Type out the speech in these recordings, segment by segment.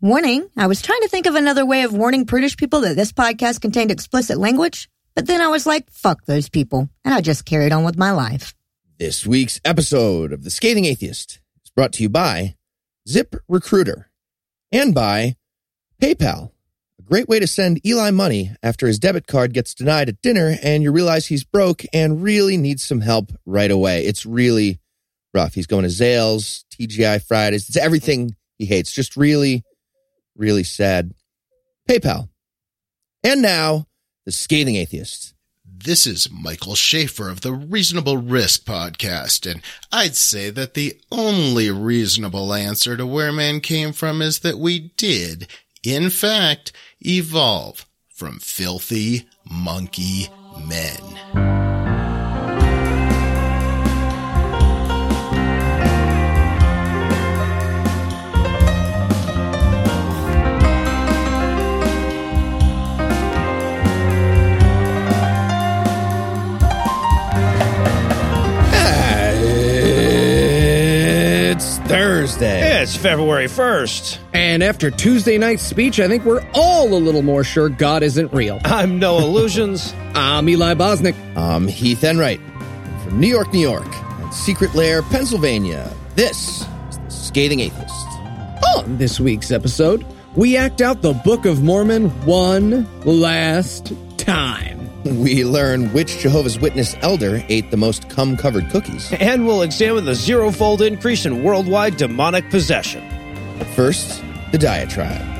Warning, I was trying to think of another way of warning British people that this podcast contained explicit language, but then I was like, fuck those people, and I just carried on with my life. This week's episode of The Scathing Atheist is brought to you by ZipRecruiter and by PayPal, a great way to send Eli money after his debit card gets denied at dinner and you realize he's broke and really needs some help right away. It's really rough. He's going to Zales, TGI Fridays. It's everything he hates. Just really, really sad. PayPal. And now, The Scathing Atheist. This is Michael Schaefer of the Reasonable Risk podcast, and I'd say that the only reasonable answer to where man came from is that we did, in fact, evolve from filthy monkey men. Thursday. It's February 1st. And after Tuesday night's speech, I think we're all a little more sure God isn't real. I'm No Illusions. I'm Eli Bosnick. I'm Heath Enright. And from New York, New York, and Secret Lair, Pennsylvania, this is The Scathing Atheist. On this week's episode, we act out the Book of Mormon one last time. We learn which Jehovah's Witness elder ate the most cum-covered cookies. And we'll examine the zero-fold increase in worldwide demonic possession. But first, the diatribe.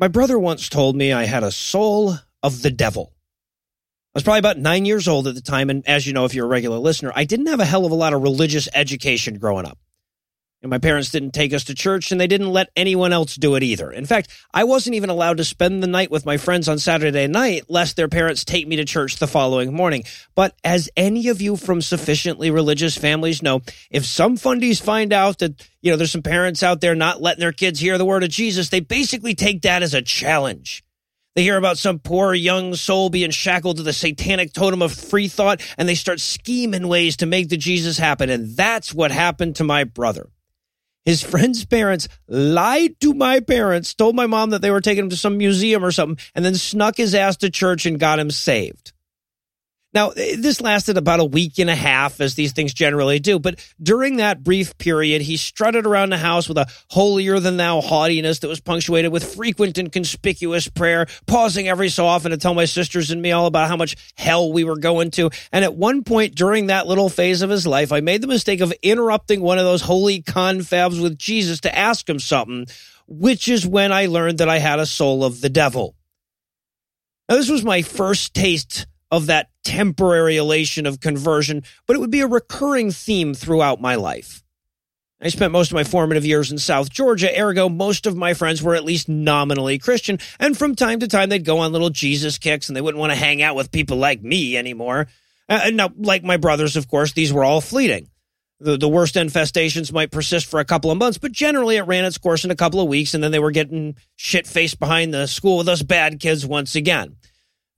My brother once told me I had a soul of the devil. I was probably about 9 years old at the time, and as you know, if you're a regular listener, I didn't have a hell of a lot of religious education growing up. And my parents didn't take us to church, and they didn't let anyone else do it either. In fact, I wasn't even allowed to spend the night with my friends on Saturday night, lest their parents take me to church the following morning. But as any of you from sufficiently religious families know, if some fundies find out that, you know, there's some parents out there not letting their kids hear the word of Jesus, they basically take that as a challenge. They hear about some poor young soul being shackled to the satanic totem of free thought, and they start scheming ways to make the Jesus happen. And that's what happened to my brother. His friend's parents lied to my parents, told my mom that they were taking him to some museum or something, and then snuck his ass to church and got him saved. Now, this lasted about a week and a half, as these things generally do. But during that brief period, he strutted around the house with a holier-than-thou haughtiness that was punctuated with frequent and conspicuous prayer, pausing every so often to tell my sisters and me all about how much hell we were going to. And at one point during that little phase of his life, I made the mistake of interrupting one of those holy confabs with Jesus to ask him something, which is when I learned that I had a soul of the devil. Now, this was my first taste of that temporary elation of conversion, but it would be a recurring theme throughout my life. I spent most of my formative years in South Georgia, ergo most of my friends were at least nominally Christian, and from time to time they'd go on little Jesus kicks and they wouldn't want to hang out with people like me anymore. Now, like my brothers, of course, these were all fleeting. The worst infestations might persist for a couple of months, but generally it ran its course in a couple of weeks, and then they were getting shit-faced behind the school with us bad kids once again.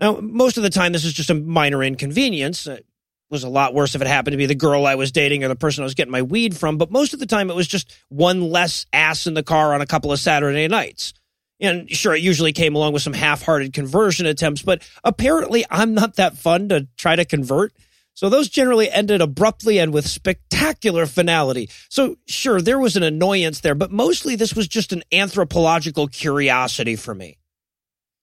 Now, most of the time, this is just a minor inconvenience. It was a lot worse if it happened to be the girl I was dating or the person I was getting my weed from. But most of the time, it was just one less ass in the car on a couple of Saturday nights. And sure, it usually came along with some half-hearted conversion attempts, but apparently I'm not that fun to try to convert. So those generally ended abruptly and with spectacular finality. So sure, there was an annoyance there, but mostly this was just an anthropological curiosity for me.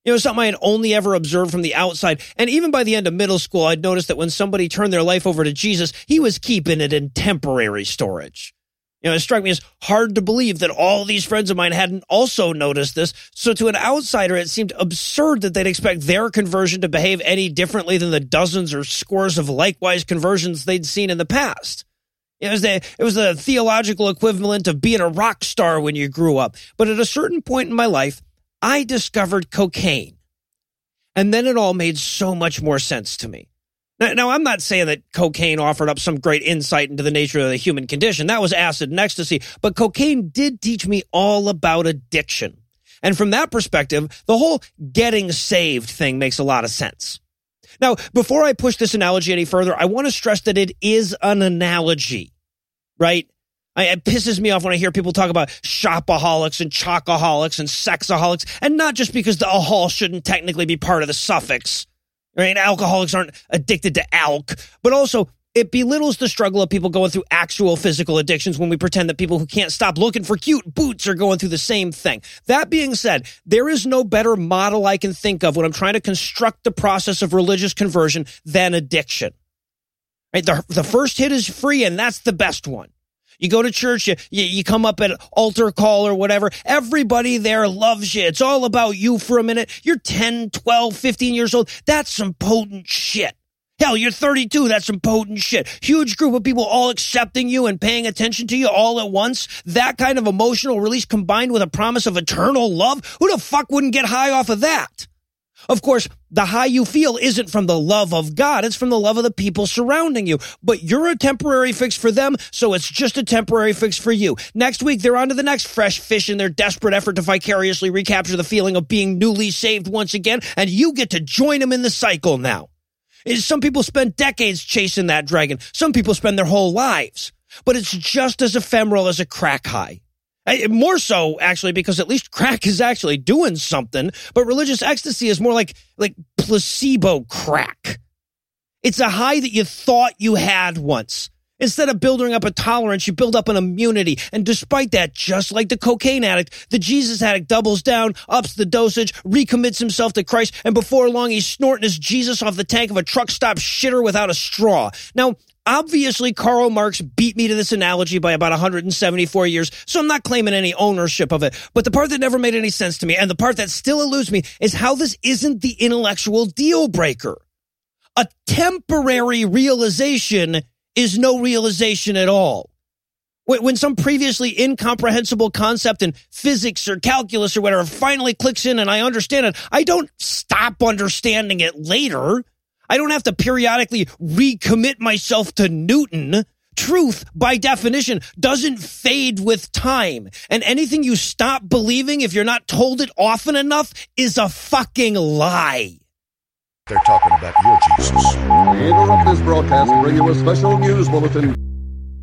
You know, something I had only ever observed from the outside. And even by the end of middle school, I'd noticed that when somebody turned their life over to Jesus, he was keeping it in temporary storage. You know, it struck me as hard to believe that all these friends of mine hadn't also noticed this. So to an outsider, it seemed absurd that they'd expect their conversion to behave any differently than the dozens or scores of likewise conversions they'd seen in the past. It was the theological equivalent of being a rock star when you grew up. But at a certain point in my life, I discovered cocaine, and then it all made so much more sense to me. Now, I'm not saying that cocaine offered up some great insight into the nature of the human condition. That was acid and ecstasy. But cocaine did teach me all about addiction. And from that perspective, the whole getting saved thing makes a lot of sense. Now, before I push this analogy any further, I want to stress that it is an analogy, right? It pisses me off when I hear people talk about shopaholics and chocoholics and sexaholics, and not just because the ahol shouldn't technically be part of the suffix. Right? Alcoholics aren't addicted to alk, but also it belittles the struggle of people going through actual physical addictions when we pretend that people who can't stop looking for cute boots are going through the same thing. That being said, there is no better model I can think of when I'm trying to construct the process of religious conversion than addiction. Right? The first hit is free, and that's the best one. You go to church, you come up at altar call or whatever. Everybody there loves you. It's all about you for a minute. You're 10, 12, 15 years old. That's some potent shit. Hell, you're 32. That's some potent shit. Huge group of people all accepting you and paying attention to you all at once. That kind of emotional release combined with a promise of eternal love. Who the fuck wouldn't get high off of that? Of course, the high you feel isn't from the love of God. It's from the love of the people surrounding you. But you're a temporary fix for them, so it's just a temporary fix for you. Next week, they're on to the next fresh fish in their desperate effort to vicariously recapture the feeling of being newly saved once again, and you get to join them in the cycle now. Some people spend decades chasing that dragon. Some people spend their whole lives. But it's just as ephemeral as a crack high. More so, actually, because at least crack is actually doing something, but religious ecstasy is more like placebo crack. It's a high that you thought you had once. Instead of building up a tolerance, you build up an immunity. And despite that, just like the cocaine addict, the Jesus addict doubles down, ups the dosage, recommits himself to Christ, and before long, he's snorting his Jesus off the tank of a truck stop shitter without a straw. Now, obviously, Karl Marx beat me to this analogy by about 174 years, so I'm not claiming any ownership of it. But the part that never made any sense to me, and the part that still eludes me, is how this isn't the intellectual deal breaker. A temporary realization is no realization at all. When some previously incomprehensible concept in physics or calculus or whatever finally clicks in and I understand it, I don't stop understanding it later. I don't have to periodically recommit myself to Newton. Truth, by definition, doesn't fade with time. And anything you stop believing if you're not told it often enough is a fucking lie. They're talking about your Jesus. We interrupt this broadcast to bring you a special news bulletin.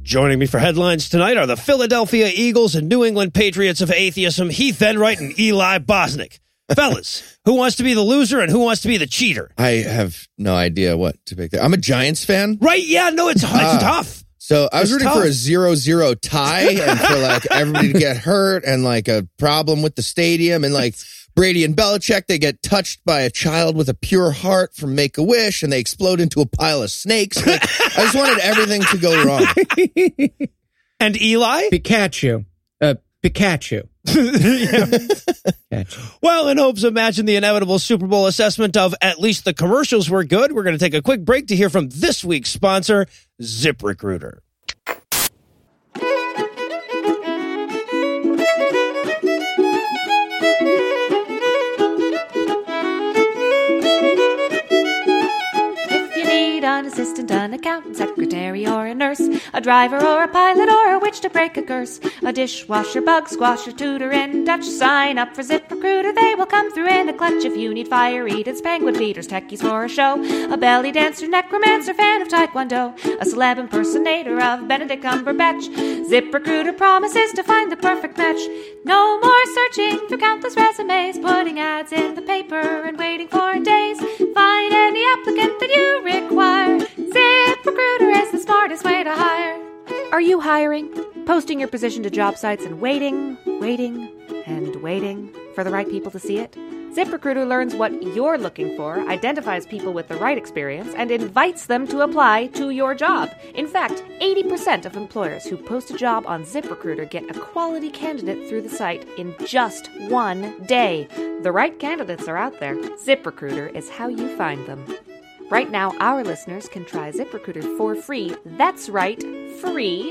Joining me for headlines tonight are the Philadelphia Eagles and New England Patriots of atheism, Heath Enright and Eli Bosnick. Fellas, who wants to be the loser and who wants to be the cheater? I have no idea what to pick there. I'm a Giants fan. Right, yeah, no, it's tough. So I was rooting for a 0-0 tie and for like everybody to get hurt and like a problem with the stadium and like Brady and Belichick, they get touched by a child with a pure heart from Make-A-Wish and they explode into a pile of snakes. Like, I just wanted everything to go wrong. And Eli? Pikachu. Pikachu. Well, in hopes of matching the inevitable Super Bowl assessment of at least the commercials were good, we're going to take a quick break to hear from this week's sponsor, ZipRecruiter. An assistant, an accountant, secretary, or a nurse, a driver, or a pilot, or a witch to break a curse, a dishwasher, bug squasher, tutor, and Dutch. Sign up for ZipRecruiter, they will come through in a clutch. If you need fire eaters, penguin feeders, techies for a show, a belly dancer, necromancer, fan of taekwondo, a celeb impersonator of Benedict Cumberbatch, ZipRecruiter promises to find the perfect match. No more searching through countless resumes, putting ads in the paper and waiting for days. Find any applicant that you require. ZipRecruiter is the smartest way to hire. Are you hiring? Posting your position to job sites and waiting for the right people to see it? ZipRecruiter learns what you're looking for, identifies people with the right experience, and invites them to apply to your job. In fact, 80% of employers who post a job on ZipRecruiter get a quality candidate through the site in just one day. The right candidates are out there. ZipRecruiter is how you find them. Right now, our listeners can try ZipRecruiter for free. That's right, free,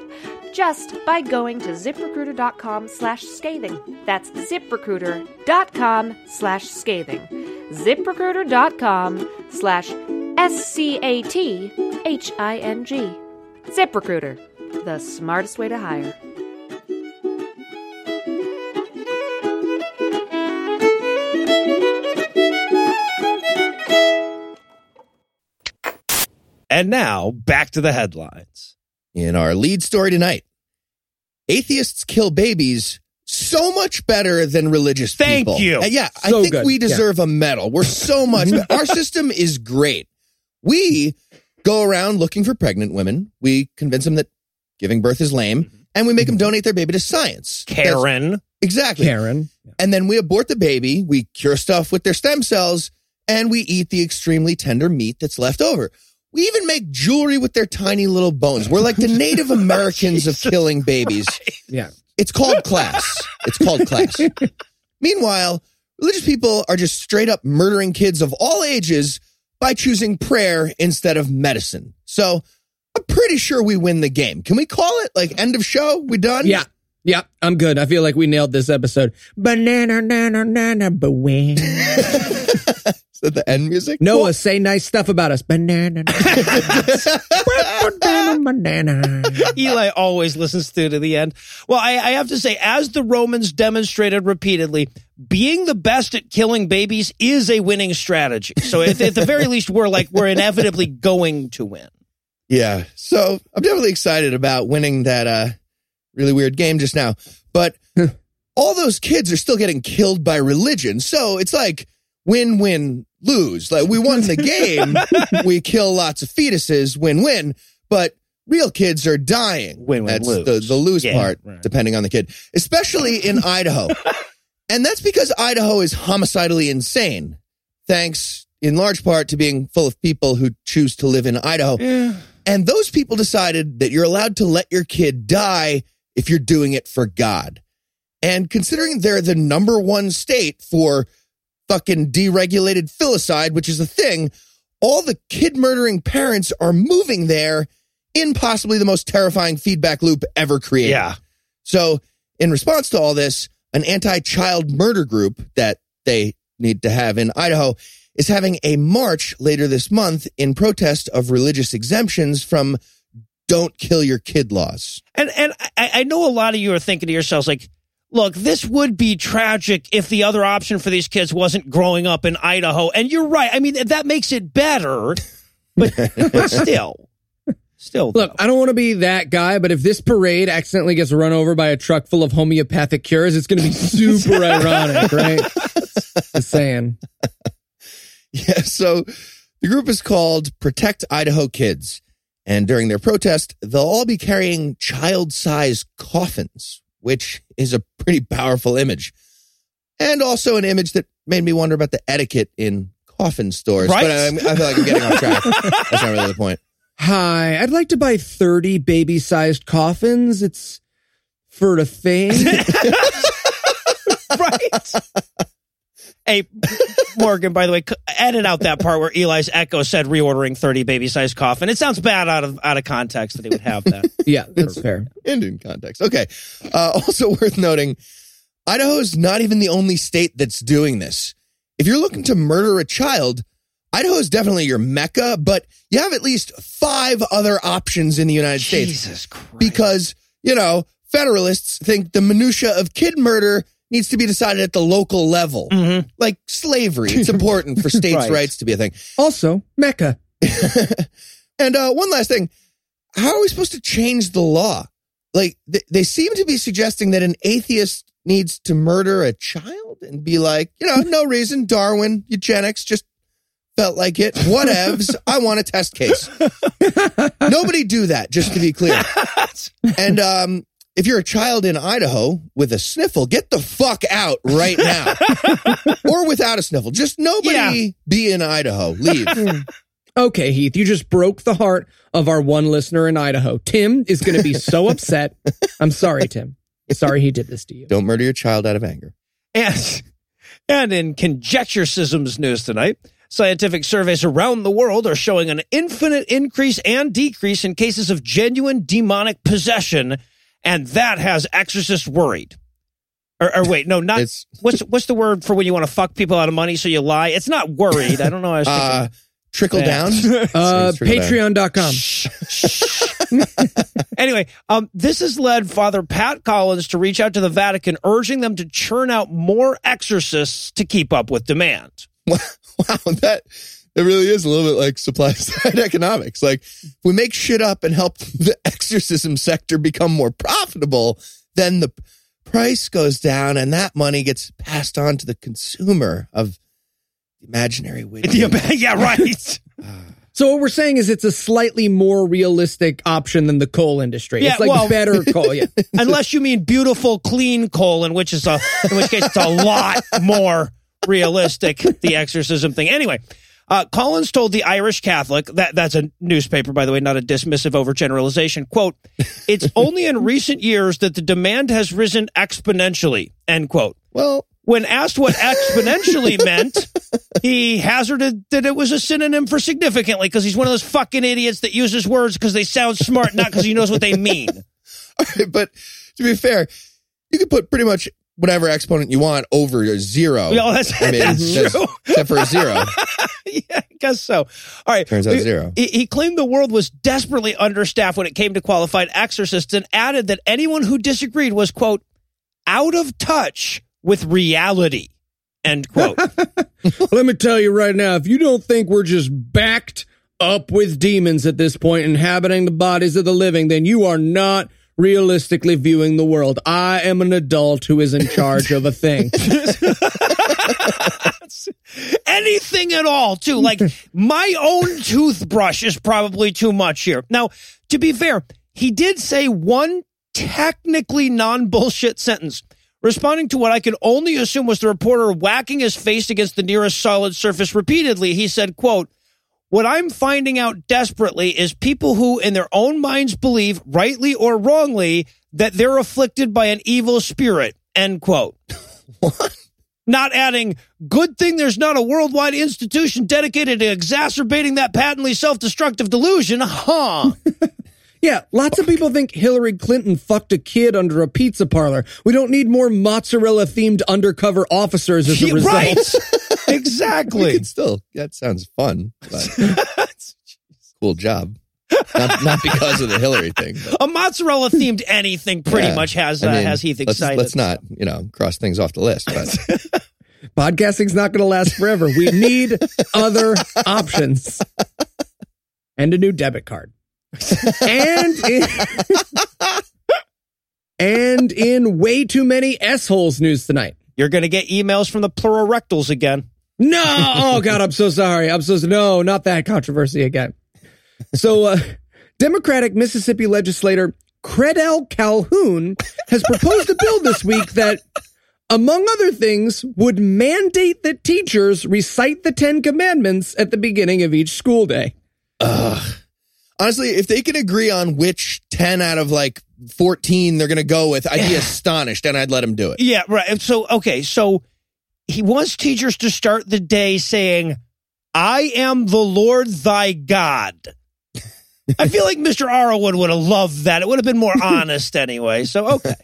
just by going to ZipRecruiter.com/scathing. That's ZipRecruiter.com/scathing. ZipRecruiter.com slash SCATHING. ZipRecruiter, the smartest way to hire. And now, back to the headlines. In our lead story tonight, atheists kill babies so much better than religious people. Thank you. We deserve a medal. We're so much better. Our system is great. We go around looking for pregnant women. We convince them that giving birth is lame, and we make them donate their baby to science. Karen. Exactly. And then we abort the baby. We cure stuff with their stem cells, and we eat the extremely tender meat that's left over. We even make jewelry with their tiny little bones. We're like the Native Americans of killing babies. Christ. Yeah. It's called class. Meanwhile, religious people are just straight up murdering kids of all ages by choosing prayer instead of medicine. So I'm pretty sure we win the game. Can we call it like end of show? We done? Yeah. Yeah, I'm good. I feel like we nailed this episode. Banana, banana. Is that the end music? Noah, say nice stuff about us. Banana, banana, banana. Eli always listens through to the end. Well, I have to say, as the Romans demonstrated repeatedly, being the best at killing babies is a winning strategy. So at the very least, we're inevitably going to win. Yeah. So I'm definitely excited about winning that. Really weird game just now. But all those kids are still getting killed by religion. So it's like win, win, lose. Like we won the game. We kill lots of fetuses, win, win. But real kids are dying. Win, win, that's lose. The lose part, right. Depending on the kid, especially in Idaho. And that's because Idaho is homicidally insane, thanks in large part to being full of people who choose to live in Idaho. Yeah. And those people decided that you're allowed to let your kid die if you're doing it for God. And considering they're the number one state for fucking deregulated filicide, which is a thing, all the kid-murdering parents are moving there in possibly the most terrifying feedback loop ever created. Yeah. So in response to all this, an anti-child murder group that they need to have in Idaho is having a march later this month in protest of religious exemptions from don't kill your kid laws. And I know a lot of you are thinking to yourselves, like, look, this would be tragic if the other option for these kids wasn't growing up in Idaho. And you're right. I mean, that makes it better, but still. Look, I don't want to be that guy, but if this parade accidentally gets run over by a truck full of homeopathic cures, it's going to be super ironic, right? Just saying. Yeah, so the group is called Protect Idaho Kids. And during their protest, they'll all be carrying child-sized coffins, which is a pretty powerful image. And also an image that made me wonder about the etiquette in coffin stores. Right? But I feel like I'm getting off track. That's not really the point. Hi, I'd like to buy 30 baby-sized coffins. It's for the thing. Right? Hey, Morgan, by the way, edit out that part where Eli's echo said reordering 30 baby-sized coffin. It sounds bad out of context that he would have that. Yeah, that's fair. And in context. Okay. Also worth noting, Idaho's not even the only state that's doing this. If you're looking to murder a child, Idaho is definitely your mecca, but you have at least 5 other options in the United States. Jesus Christ. Because, Federalists think the minutia of kid murder needs to be decided at the local level. Mm-hmm. Like slavery. It's important for states' rights to be a thing. Also, Mecca. And one last thing. How are we supposed to change the law? Like, they seem to be suggesting that an atheist needs to murder a child and be like, no reason, Darwin, eugenics, just felt like it. Whatevs, I want a test case. Nobody do that, just to be clear. And, if you're a child in Idaho with a sniffle, get the fuck out right now. Or without a sniffle. Just be in Idaho. Leave. Okay, Heath, you just broke the heart of our one listener in Idaho. Tim is going to be so upset. I'm sorry, Tim. Sorry he did this to you. Don't murder your child out of anger. And in Conjectureism's news tonight, scientific surveys around the world are showing an infinite increase and decrease in cases of genuine demonic possession. And that has exorcists worried. Or wait, no, not... What's the word for when you want to fuck people out of money so you lie? It's not worried. I don't know. I was thinking Trickle down? Patreon.com. Anyway, this has led Father Pat Collins to reach out to the Vatican, urging them to churn out more exorcists to keep up with demand. Wow, it really is a little bit like supply side economics. Like, we make shit up and help the exorcism sector become more profitable, then the price goes down and that money gets passed on to the consumer of imaginary witch. Yeah, right. So what we're saying is it's a slightly more realistic option than the coal industry. Yeah, it's like better coal, yeah. Unless you mean beautiful, clean coal, in which case it's a lot more realistic, the exorcism thing. Anyway, Collins told the Irish Catholic, that's a newspaper, by the way, not a dismissive overgeneralization, quote, "It's only in recent years that the demand has risen exponentially," end quote. Well, when asked what exponentially meant, he hazarded that it was a synonym for significantly, because he's one of those fucking idiots that uses words because they sound smart, not because he knows what they mean. All right, but to be fair, you can put pretty much whatever exponent you want over a zero. No, that's true. Except for a zero. Yeah, I guess so. All right. Turns out zero. He claimed the world was desperately understaffed when it came to qualified exorcists, and added that anyone who disagreed was, quote, out of touch with reality, end quote. Let me tell you right now, if you don't think we're just backed up with demons at this point inhabiting the bodies of the living, then you are not realistically viewing the world. I am an adult who is in charge of a thing. Anything at all, too. Like, my own toothbrush is probably too much here. Now, to be fair, he did say one technically non-bullshit sentence, responding to what I can only assume was the reporter whacking his face against the nearest solid surface repeatedly. He said, quote, "What I'm finding out desperately is people who in their own minds believe, rightly or wrongly, that they're afflicted by an evil spirit," end quote. What? Not adding, "Good thing there's not a worldwide institution dedicated to exacerbating that patently self-destructive delusion, huh?" Yeah, lots of people think Hillary Clinton fucked a kid under a pizza parlor. We don't need more mozzarella-themed undercover officers as a result. Right! Exactly. That sounds fun. But cool job. Not because of the Hillary thing. But. A mozzarella-themed anything pretty much has Heath excited. Let's not, cross things off the list. But podcasting's not going to last forever. We need other options. And a new debit card. and in way too many S-holes news tonight. You're going to get emails from the plurarectals again. No! Oh, God, I'm so sorry. No, not that controversy again. So, Democratic Mississippi legislator Credell Calhoun has proposed a bill this week that, among other things, would mandate that teachers recite the Ten Commandments at the beginning of each school day. Ugh. Honestly, if they could agree on which 10 out of 14 they're going to go with, I'd be astonished, and I'd let them do it. Yeah, right. So he wants teachers to start the day saying, "I am the Lord thy God." I feel like Mr. Arrowood would have loved that. It would have been more honest anyway. So, okay.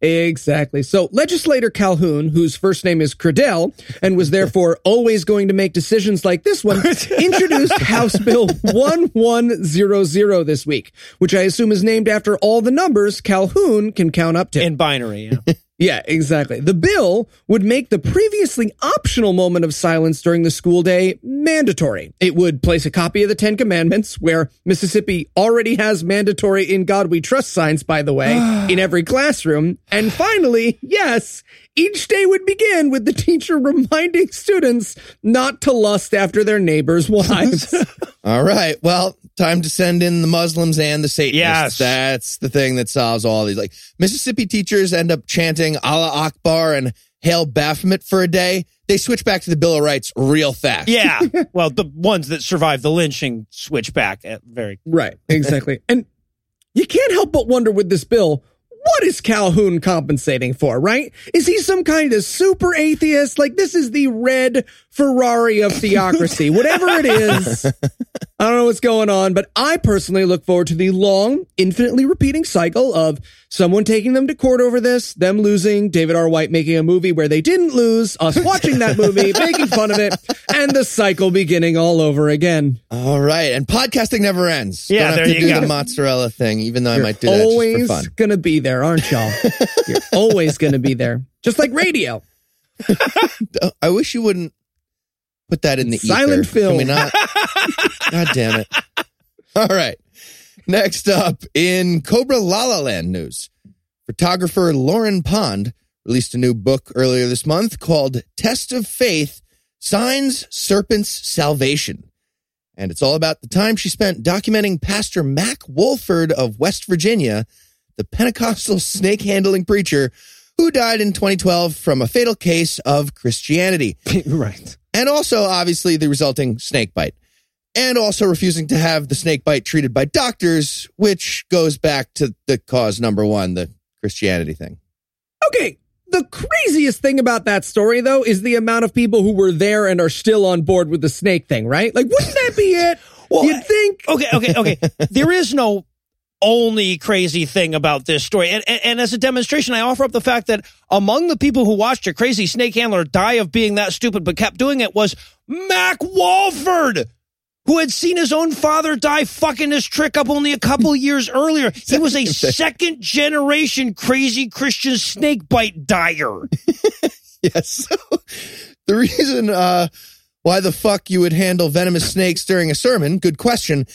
Exactly. So legislator Calhoun, whose first name is Credell and was therefore always going to make decisions like this one, introduced House Bill 1100 this week, which I assume is named after all the numbers Calhoun can count up to. In binary, yeah. Yeah, exactly. The bill would make the previously optional moment of silence during the school day mandatory. It would place a copy of the Ten Commandments, where Mississippi already has mandatory "In God We Trust" signs, by the way, in every classroom. And finally, yes, each day would begin with the teacher reminding students not to lust after their neighbors' wives. All right. Well, time to send in the Muslims and the Satanists. Yes. That's the thing that solves all these. Mississippi teachers end up chanting Allah Akbar and Hail Baphomet for a day. They switch back to the Bill of Rights real fast. Yeah. Well, the ones that survived the lynching switch back. Right. Exactly. And you can't help but wonder with this bill, what is Calhoun compensating for, right? Is he some kind of super atheist? This is the red Ferrari of theocracy, whatever it is. I don't know what's going on, but I personally look forward to the long, infinitely repeating cycle of someone taking them to court over this, them losing, David R. White making a movie where they didn't lose, us watching that movie, making fun of it, and the cycle beginning all over again. All right, and podcasting never ends. Yeah, there you go. Don't have to do the mozzarella thing, even though I might do that just for fun. You're always going to be there, aren't y'all? You're always going to be there. Just like radio. I wish you wouldn't put that in the silent ether. Film. Can we not? God damn it. All right. Next up, in Cobra La La Land news, photographer Lauren Pond released a new book earlier this month called Test of Faith: Signs, Serpents, Salvation. And it's all about the time she spent documenting Pastor Mac Wolford of West Virginia, the Pentecostal snake-handling preacher who died in 2012 from a fatal case of Christianity. Right. And also, obviously, the resulting snake bite. And also refusing to have the snake bite treated by doctors, which goes back to the cause number one, the Christianity thing. Okay. The craziest thing about that story, though, is the amount of people who were there and are still on board with the snake thing, right? Like, wouldn't that be it? Well, you'd think. Okay. There is no only crazy thing about this story. And as a demonstration, I offer up the fact that among the people who watched a crazy snake handler die of being that stupid but kept doing it was Mac Wolford, who had seen his own father die fucking his trick up only a couple years earlier. He was a second-generation crazy Christian snake bite dyer. Yes. So the reason why the fuck you would handle venomous snakes during a sermon, good question,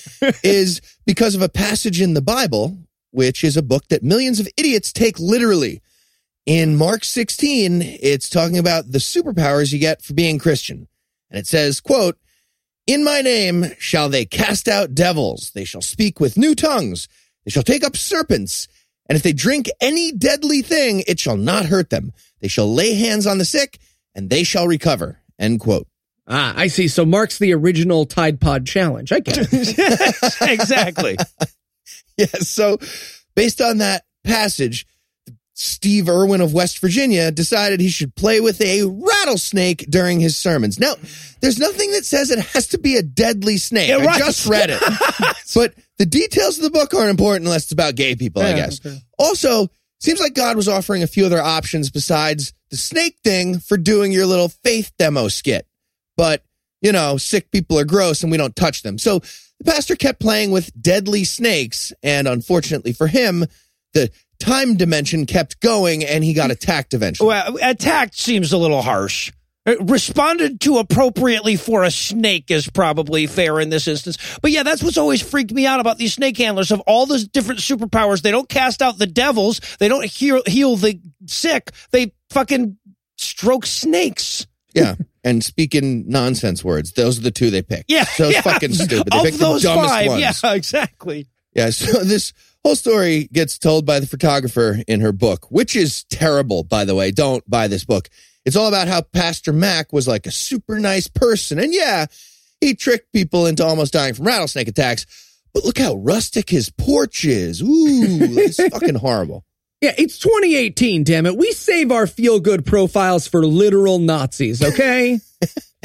is because of a passage in the Bible, which is a book that millions of idiots take literally. In Mark 16, it's talking about the superpowers you get for being Christian. And it says, quote, "In my name shall they cast out devils. They shall speak with new tongues. They shall take up serpents. And if they drink any deadly thing, it shall not hurt them. They shall lay hands on the sick, and they shall recover." End quote. Ah, I see. So Mark's the original Tide Pod Challenge. I get it. Exactly. Yeah, so based on that passage, Steve Irwin of West Virginia decided he should play with a rattlesnake during his sermons. Now, there's nothing that says it has to be a deadly snake. Yeah, right. I just read it. But the details of the book aren't important unless it's about gay people, yeah, I guess. Okay. Also, seems like God was offering a few other options besides the snake thing for doing your little faith demo skit. But, you know, sick people are gross and we don't touch them. So the pastor kept playing with deadly snakes. And unfortunately for him, the time dimension kept going and he got attacked eventually. Well, attacked seems a little harsh. Responded to appropriately for a snake is probably fair in this instance. But yeah, that's what's always freaked me out about these snake handlers. Of all those different superpowers, they don't cast out the devils. They don't heal the sick. They fucking stroke snakes. Yeah. And speak in nonsense words. Those are the two they picked. Yeah. So it's fucking stupid. They picked the dumbest ones. Yeah, exactly. Yeah, so this whole story gets told by the photographer in her book, which is terrible, by the way. Don't buy this book. It's all about how Pastor Mac was like a super nice person. And yeah, he tricked people into almost dying from rattlesnake attacks. But look how rustic his porch is. Ooh, it's fucking horrible. Yeah, it's 2018, damn it. We save our feel-good profiles for literal Nazis, okay?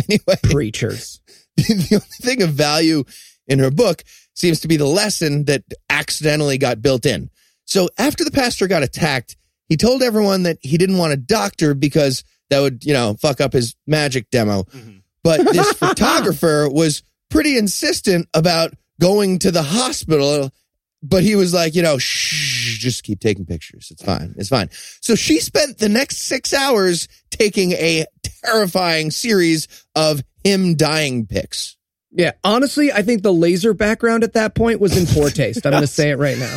Anyway. Preachers. The only thing of value in her book seems to be the lesson that accidentally got built in. So after the pastor got attacked, he told everyone that he didn't want a doctor because that would, you know, fuck up his magic demo. Mm-hmm. But this photographer was pretty insistent about going to the hospital. But he was like, you know, shh, just keep taking pictures. It's fine. It's fine. So she spent the next 6 hours taking a terrifying series of him dying pics. Yeah. Honestly, I think the laser background at that point was in poor taste. I'm going to say it right now.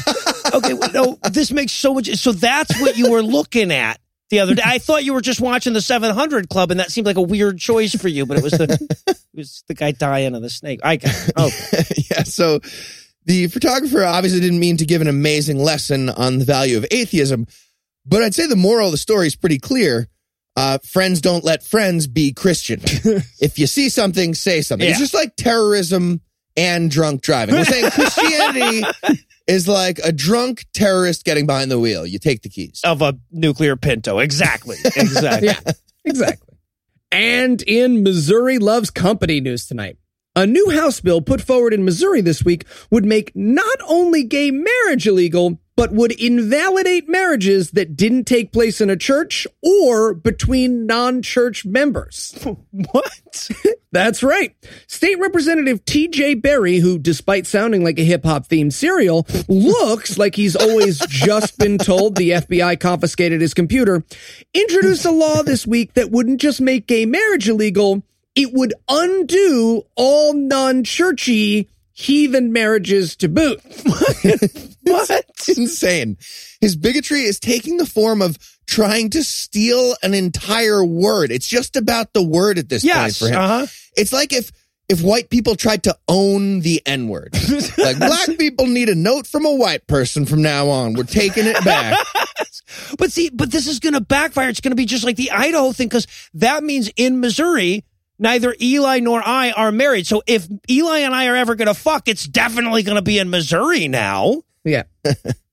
Okay. Well, no, this makes so much. So that's what you were looking at the other day. I thought you were just watching the 700 Club and that seemed like a weird choice for you, but it was the guy dying of the snake. I got it. Okay. Yeah. So, the photographer obviously didn't mean to give an amazing lesson on the value of atheism, but I'd say the moral of the story is pretty clear. Friends don't let friends be Christian. If you see something, say something. Yeah. It's just like terrorism and drunk driving. We're saying Christianity is like a drunk terrorist getting behind the wheel. You take the keys. Of a nuclear Pinto. Exactly. Exactly. Yeah, exactly. And in Missouri Loves Company news tonight, a new House bill put forward in Missouri this week would make not only gay marriage illegal, but would invalidate marriages that didn't take place in a church or between non-church members. What? That's right. State Representative T.J. Berry, who, despite sounding like a hip-hop-themed cereal, looks like he's always just been told the FBI confiscated his computer, introduced a law this week that wouldn't just make gay marriage illegal, it would undo all non-churchy heathen marriages to boot. What? It's insane. His bigotry is taking the form of trying to steal an entire word. It's just about the word at this point for him. Uh-huh. It's like if white people tried to own the N-word. Like, black people need a note from a white person from now on. We're taking it back. But this is going to backfire. It's going to be just like the Idaho thing, because that means in Missouri, neither Eli nor I are married. So if Eli and I are ever going to fuck, it's definitely going to be in Missouri now. Yeah.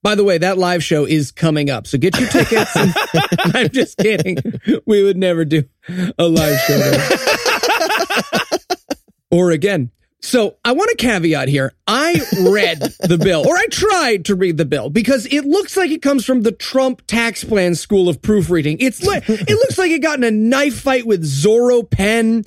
By the way, that live show is coming up, so get your tickets. I'm just kidding. We would never do a live show. Or again. So I want a caveat here. I read the bill, or I tried to read the bill, because it looks like it comes from the Trump tax plan school of proofreading. It looks like it got in a knife fight with Zorro Pen.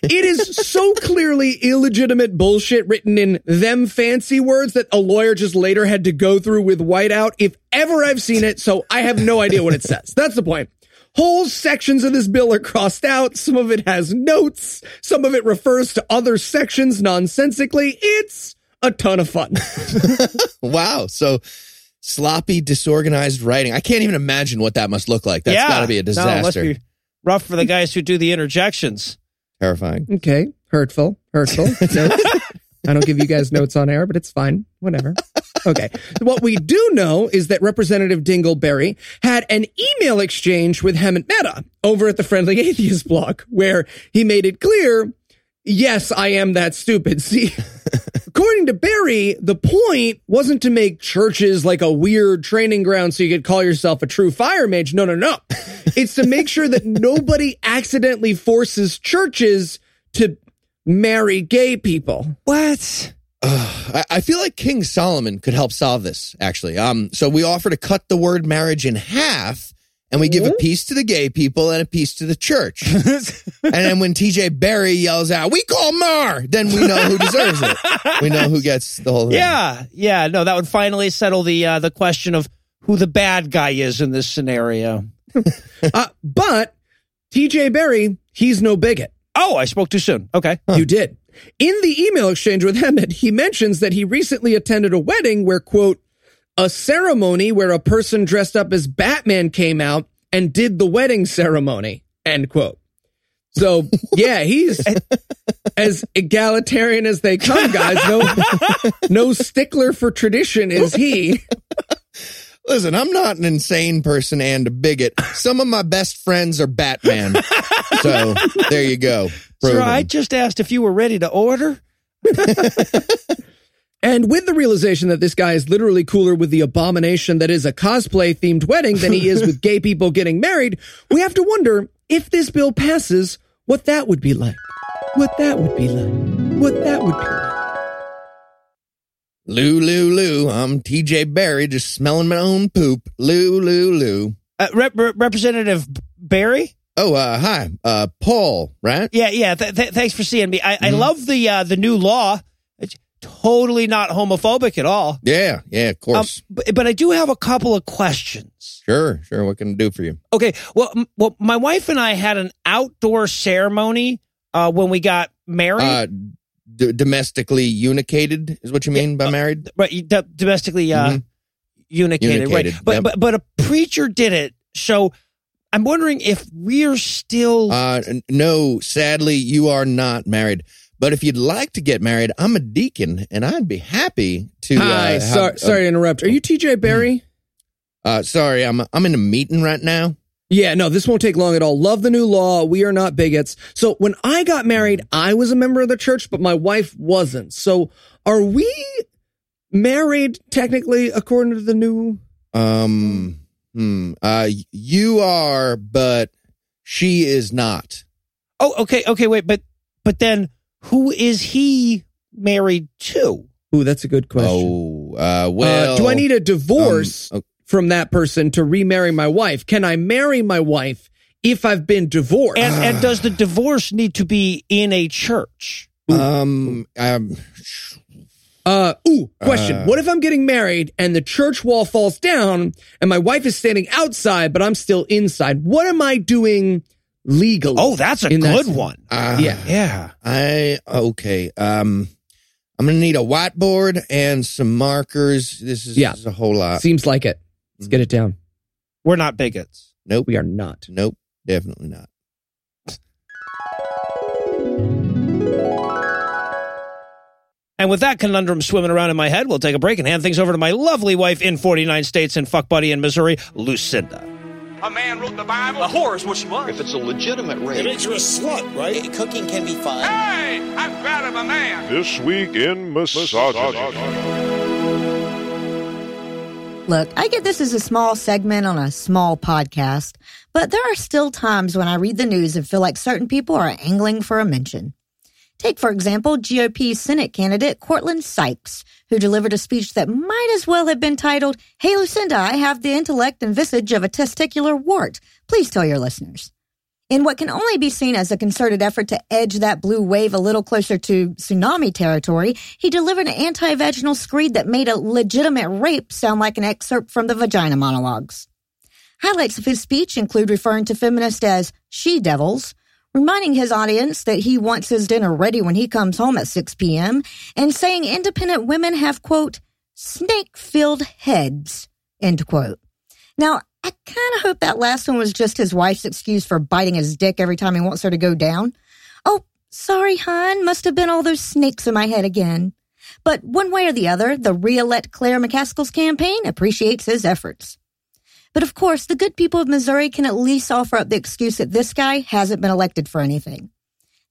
It is so clearly illegitimate bullshit written in them fancy words that a lawyer just later had to go through with whiteout, if ever I've seen it. So I have no idea what it says. That's the point. Whole sections of this bill are crossed out. Some of it has notes. Some of it refers to other sections nonsensically. It's a ton of fun. Wow. So sloppy, disorganized writing. I can't even imagine what that must look like. That's got to be a disaster. No, it must be rough for the guys who do the interjections. Terrifying. Okay. Hurtful. I don't give you guys notes on air, but it's fine. Whatever. Okay. What we do know is that Representative Dingleberry had an email exchange with Hemant Mehta over at the Friendly Atheist blog, where he made it clear, yes, I am that stupid. See, according to Berry, the point wasn't to make churches like a weird training ground so you could call yourself a true fire mage. No. It's to make sure that nobody accidentally forces churches to marry gay people. What? I feel like King Solomon could help solve this, actually. So we offer to cut the word marriage in half, and we give a piece to the gay people and a piece to the church. And then when T.J. Berry yells out, we call Mar, then we know who deserves it. We know who gets the whole thing. Yeah. No, that would finally settle the question of who the bad guy is in this scenario. But T.J. Berry, he's no bigot. Oh, I spoke too soon. Okay. Huh. You did. In the email exchange with Hemant, he mentions that he recently attended a wedding where, quote, a ceremony where a person dressed up as Batman came out and did the wedding ceremony, end quote. So, yeah, he's as egalitarian as they come, guys. No stickler for tradition is he. Listen, I'm not an insane person and a bigot. Some of my best friends are Batman. So there you go. Sir, I just asked if you were ready to order. And with the realization that this guy is literally cooler with the abomination that is a cosplay-themed wedding than he is with gay people getting married, we have to wonder, if this bill passes, what that would be like. Lou, Lou, Lou. I'm T.J. Berry, just smelling my own poop. Lou, Lou, Lou. Representative Berry? Oh, hi. Paul, right? Yeah. Thanks for seeing me. I love the new law. It's totally not homophobic at all. Yeah, of course. But I do have a couple of questions. Sure. What can I do for you? Okay. Well, my wife and I had an outdoor ceremony when we got married. Domestically unicated is what you mean by married? Right, domestically unicated, right. But a preacher did it, so I'm wondering if we're still... No, sadly, you are not married. But if you'd like to get married, I'm a deacon, and I'd be happy to... Hi, sorry to interrupt. Are you T.J. Berry? Sorry, I'm in a meeting right now. Yeah, no, this won't take long at all. Love the new law. We are not bigots. So when I got married, I was a member of the church, but my wife wasn't. So are we married technically according to the new? You are, but She is not. Oh, okay. Okay. Wait, but then who is he married to? Ooh, that's a good question. Oh, well, do I need a divorce from that person to remarry my wife? Can I marry my wife if I've been divorced? And does the divorce need to be in a church? Question. What if I'm getting married and the church wall falls down and my wife is standing outside, but I'm still inside? What am I doing legally? Oh, that's a good one. Yeah. Okay. I'm going to need a whiteboard and some markers. This is a whole lot. Seems like it. Let's get it down. We're not bigots. Nope. We are not. Nope. Definitely not. And with that conundrum swimming around in my head, we'll take a break and hand things over to my lovely wife in 49 states and fuck buddy in Missouri, Lucinda. A man wrote the Bible. A whore is what she was. If it's a legitimate rape, it makes her a slut, right? Cooking can be fun. Hey, I'm proud of a man. This Week in Misogyny. Look, I get this as a small segment on a small podcast, but there are still times when I read the news and feel like certain people are angling for a mention. Take, for example, GOP Senate candidate Cortland Sykes, who delivered a speech that might as well have been titled, "Hey, Lucinda, I have the intellect and visage of a testicular wart. Please tell your listeners." In what can only be seen as a concerted effort to edge that blue wave a little closer to tsunami territory, he delivered an anti-vaginal screed that made a legitimate rape sound like an excerpt from the Vagina Monologues. Highlights of his speech include referring to feminists as she-devils, reminding his audience that he wants his dinner ready when he comes home at 6 p.m., and saying independent women have, quote, snake-filled heads, end quote. Now, I kind of hope that last one was just his wife's excuse for biting his dick every time he wants her to go down. Oh, sorry, hon, must have been all those snakes in my head again. But one way or the other, the re-elect Claire McCaskill's campaign appreciates his efforts. But of course, the good people of Missouri can at least offer up the excuse that this guy hasn't been elected for anything.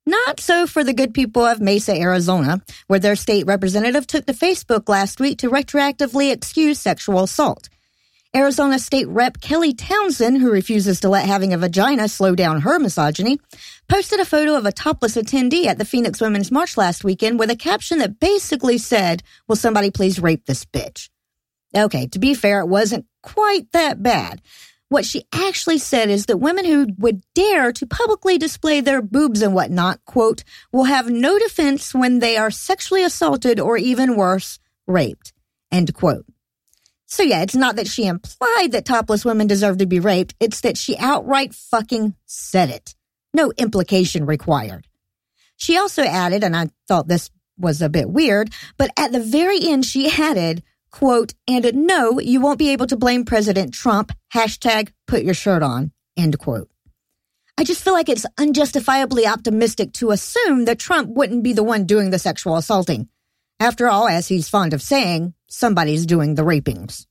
Not so for the good people of Mesa, Arizona, where their state representative took to Facebook last week to retroactively excuse sexual assault. Arizona State Rep Kelly Townsend, who refuses to let having a vagina slow down her misogyny, posted a photo of a topless attendee at the Phoenix Women's March last weekend with a caption that basically said, "Will somebody please rape this bitch?" Okay, to be fair, it wasn't quite that bad. What she actually said is that women who would dare to publicly display their boobs and whatnot, quote, will have no defense when they are sexually assaulted or even worse, raped, end quote. So yeah, it's not that she implied that topless women deserve to be raped. It's that she outright fucking said it. No implication required. She also added, and I thought this was a bit weird, but at the very end she added, quote, "And no, you won't be able to blame President Trump. Hashtag put your shirt on," end quote. I just feel like it's unjustifiably optimistic to assume that Trump wouldn't be the one doing the sexual assaulting. After all, as he's fond of saying, somebody's doing the rapings.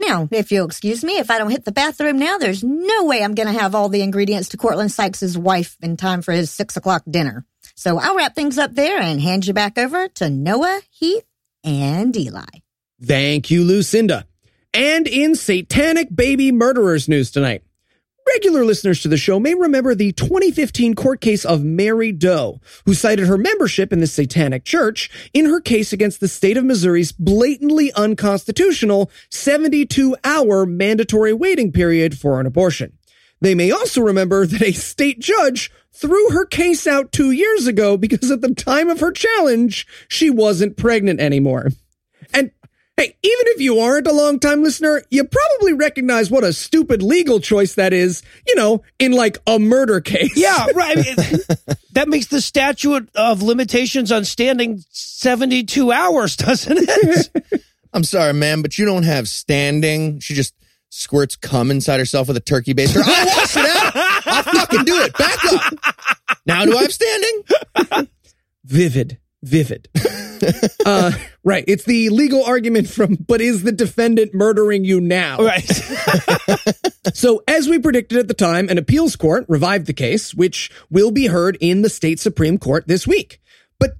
Now, if you'll excuse me, if I don't hit the bathroom now, there's no way I'm going to have all the ingredients to Cortland Sykes' wife in time for his 6:00 dinner. So I'll wrap things up there and hand you back over to Noah, Heath, and Eli. Thank you, Lucinda. And in satanic baby murderers news tonight, regular listeners to the show may remember the 2015 court case of Mary Doe, who cited her membership in the satanic church in her case against the state of Missouri's blatantly unconstitutional 72-hour mandatory waiting period for an abortion. They may also remember that a state judge threw her case out 2 years ago because at the time of her challenge, she wasn't pregnant anymore. And hey, even if you aren't a longtime listener, you probably recognize what a stupid legal choice that is, you know, in like a murder case. Yeah, right. I mean, that makes the statute of limitations on standing 72 hours, doesn't it? I'm sorry, ma'am, but you don't have standing. She just squirts cum inside herself with a turkey baster. I'll wash it out. I'll fucking do it. Back up. Now do I have standing? Vivid. Right. It's the legal argument from, but is the defendant murdering you now? Right. So as we predicted at the time, an appeals court revived the case, which will be heard in the state Supreme Court this week. But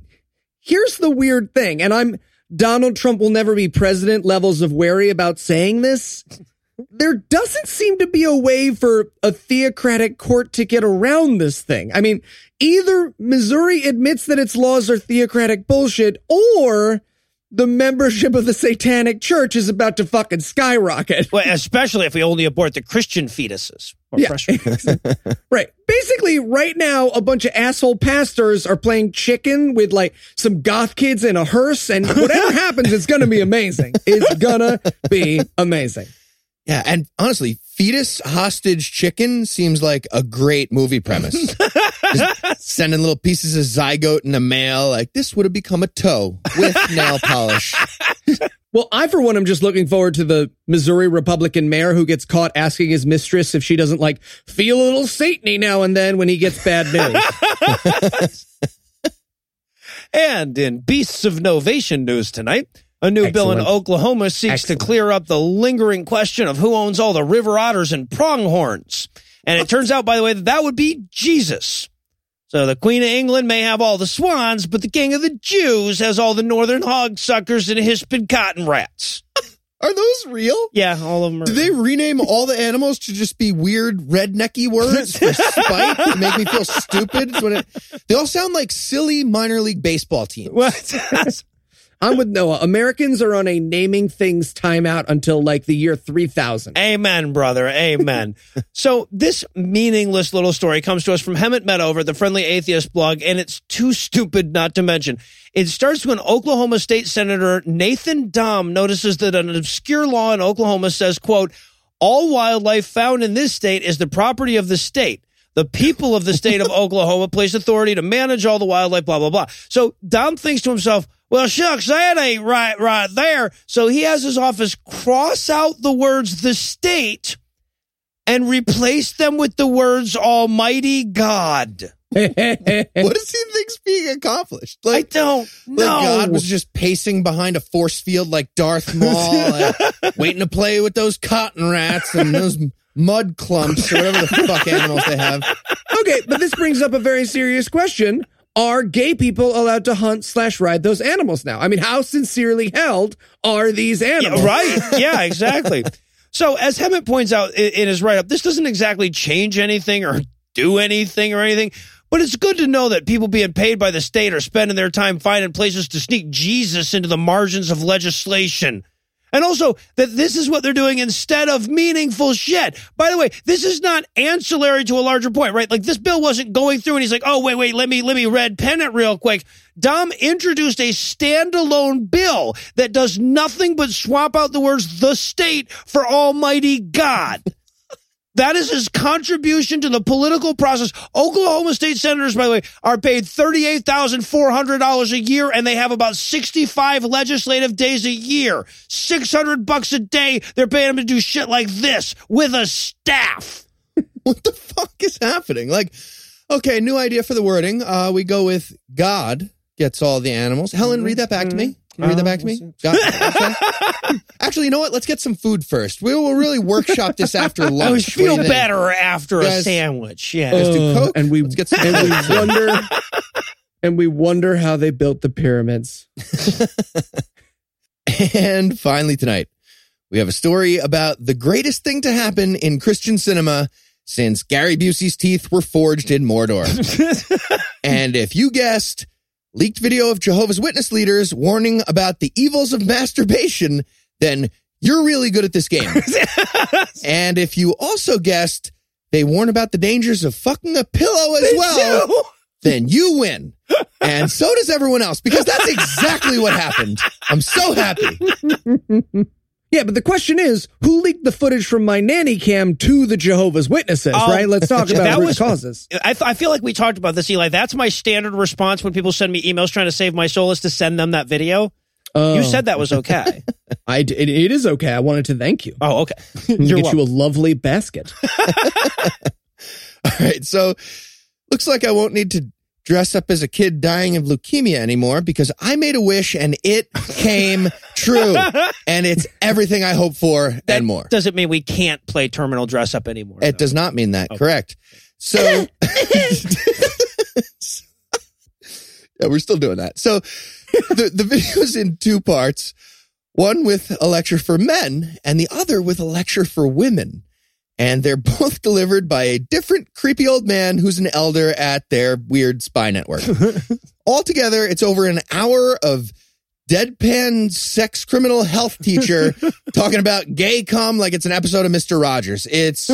here's the weird thing, and I'm Donald Trump will never be president levels of wary about saying this. there doesn't seem to be a way for a theocratic court to get around this thing. I mean, either Missouri admits that its laws are theocratic bullshit, or the membership of the Satanic Church is about to fucking skyrocket. Well, especially if we only abort the Christian fetuses. Right. Basically, right now, a bunch of asshole pastors are playing chicken with like some goth kids in a hearse, and whatever happens, it's going to be amazing. It's going to be amazing. Yeah, and honestly, fetus hostage chicken seems like a great movie premise. Sending little pieces of zygote in the mail, like this would have become a toe with nail polish. Well, I, for one, am just looking forward to the Missouri Republican mayor who gets caught asking his mistress if she doesn't like feel a little Satan-y now and then when he gets bad news. And in Beasts of Novation news tonight, a new bill in Oklahoma seeks to clear up the lingering question of who owns all the river otters and pronghorns. And it turns out, by the way, that would be Jesus. So the Queen of England may have all the swans, but the King of the Jews has all the northern hogsuckers and hispid cotton rats. Are those real? Yeah, all of them are. Do they rename all the animals to just be weird rednecky words for spite that make me feel stupid? They all sound like silly minor league baseball teams. What? I'm with Noah. Americans are on a naming things timeout until like the year 3000. Amen, brother. Amen. So this meaningless little story comes to us from Hemant Mehta over at the Friendly Atheist blog, and it's too stupid not to mention. It starts when Oklahoma State Senator Nathan Dahm notices that an obscure law in Oklahoma says, quote, all wildlife found in this state is the property of the state. The people of the state of Oklahoma place authority to manage all the wildlife, blah, blah, blah. So Dahm thinks to himself, well, shucks, that ain't right there. So he has his office cross out the words the state and replace them with the words Almighty God. What does he think's being accomplished? Like, I don't know. Like God was just pacing behind a force field like Darth Maul, waiting to play with those cotton rats and those mud clumps or whatever the fuck animals they have. Okay, but this brings up a very serious question. Are gay people allowed to hunt/ride those animals now? I mean, how sincerely held are these animals? Yeah, right. Yeah, exactly. So as Hemant points out in his write-up, this doesn't exactly change anything or do anything or anything, but it's good to know that people being paid by the state are spending their time finding places to sneak Jesus into the margins of legislation. And also that this is what they're doing instead of meaningful shit. By the way, this is not ancillary to a larger point, right? Like this bill wasn't going through and he's like, oh, wait, let me red pen it real quick. Dahm introduced a standalone bill that does nothing but swap out the words the state for Almighty God. That is his contribution to the political process. Oklahoma state senators, by the way, are paid $38,400 a year, and they have about 65 legislative days a year. $600 a day, they're paying them to do shit like this with a staff. What the fuck is happening? Like, okay, new idea for the wording. We go with God gets all the animals. Helen, read that back to me. Can you read that back to me? God, actually, you know what? Let's get some food first. We will really workshop this after lunch. I feel better after a sandwich. Yeah, let's do Coke. And we get some. And we wonder how they built the pyramids. And finally, tonight we have a story about the greatest thing to happen in Christian cinema since Gary Busey's teeth were forged in Mordor. And if you guessed. Leaked video of Jehovah's Witness leaders warning about the evils of masturbation, then you're really good at this game. And if you also guessed they warn about the dangers of fucking a pillow then you win. And so does everyone else, because that's exactly what happened. I'm so happy. Yeah, but the question is, who leaked the footage from my nanny cam to the Jehovah's Witnesses, right? Let's talk about root causes. I feel like we talked about this, Eli. That's my standard response when people send me emails trying to save my soul is to send them that video. You said that was okay. It is okay. I wanted to thank you. Oh, okay. You're welcome. You a lovely basket. All right, so looks like I won't need to dress up as a kid dying of leukemia anymore because I made a wish and it came true. And it's everything I hope for and more. That doesn't mean we can't play terminal dress up anymore. It does not mean that. Okay. Correct. So yeah, we're still doing that. So the video is in two parts. one with a lecture for men and the other with a lecture for women. And they're both delivered by a different creepy old man who's an elder at their weird spy network. Altogether, it's over an hour of deadpan sex criminal health teacher talking about gay cum like it's an episode of Mr. Rogers. It's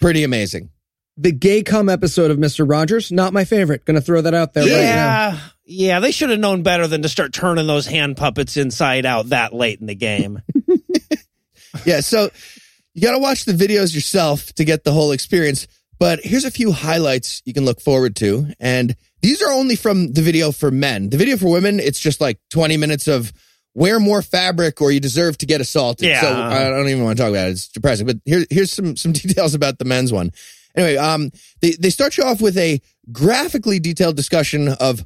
pretty amazing. The gay cum episode of Mr. Rogers, not my favorite. Going to throw that out there right now. Yeah, they should have known better than to start turning those hand puppets inside out that late in the game. Yeah, so you got to watch the videos yourself to get the whole experience. But here's a few highlights you can look forward to. And these are only from the video for men. The video for women, it's just like 20 minutes of wear more fabric or you deserve to get assaulted. Yeah. So I don't even want to talk about it. It's depressing. But here's some details about the men's one. Anyway, they start you off with a graphically detailed discussion of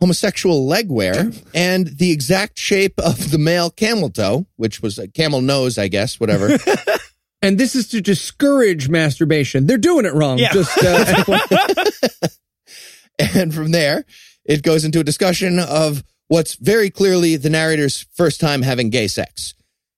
homosexual leg wear and the exact shape of the male camel toe, which was a camel nose, I guess, whatever. And this is to discourage masturbation. They're doing it wrong. Yeah. And from there, it goes into a discussion of what's very clearly the narrator's first time having gay sex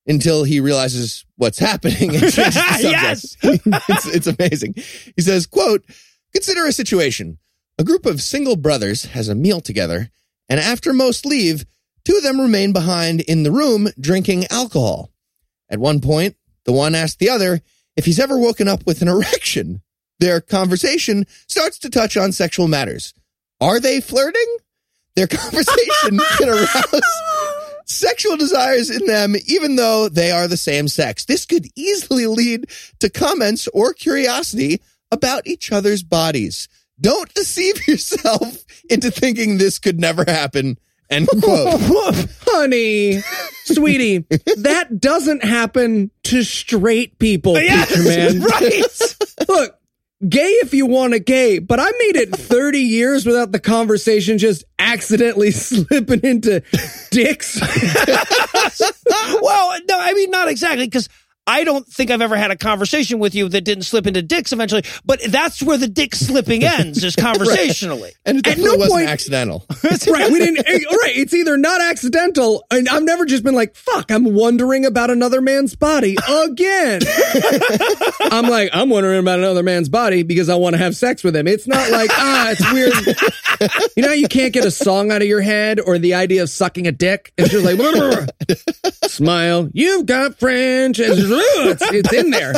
until he realizes what's happening. And yes! It's amazing. He says, quote, "Consider a situation. A group of single brothers has a meal together, and after most leave, two of them remain behind in the room drinking alcohol. At one point, the one asks the other if he's ever woken up with an erection. Their conversation starts to touch on sexual matters. Are they flirting? Their conversation can arouse sexual desires in them, even though they are the same sex. This could easily lead to comments or curiosity about each other's bodies. Don't deceive yourself into thinking this could never happen." End quote. Honey, sweetie, that doesn't happen to straight people, yes, man. Right. Look. Gay if you want to gay, but I made it 30 years without the conversation just accidentally slipping into dicks. Well, no, I mean, not exactly, because I don't think I've ever had a conversation with you that didn't slip into dicks eventually, but that's where the dick slipping ends, is conversationally. Right. And it definitely wasn't accidental. Right. It's either not accidental, and I've never just been like, fuck, I'm wondering about another man's body again. I'm wondering about another man's body because I want to have sex with him. It's not like, it's weird. You know, you can't get a song out of your head or the idea of sucking a dick. It's just like, smile, you've got French. It's in there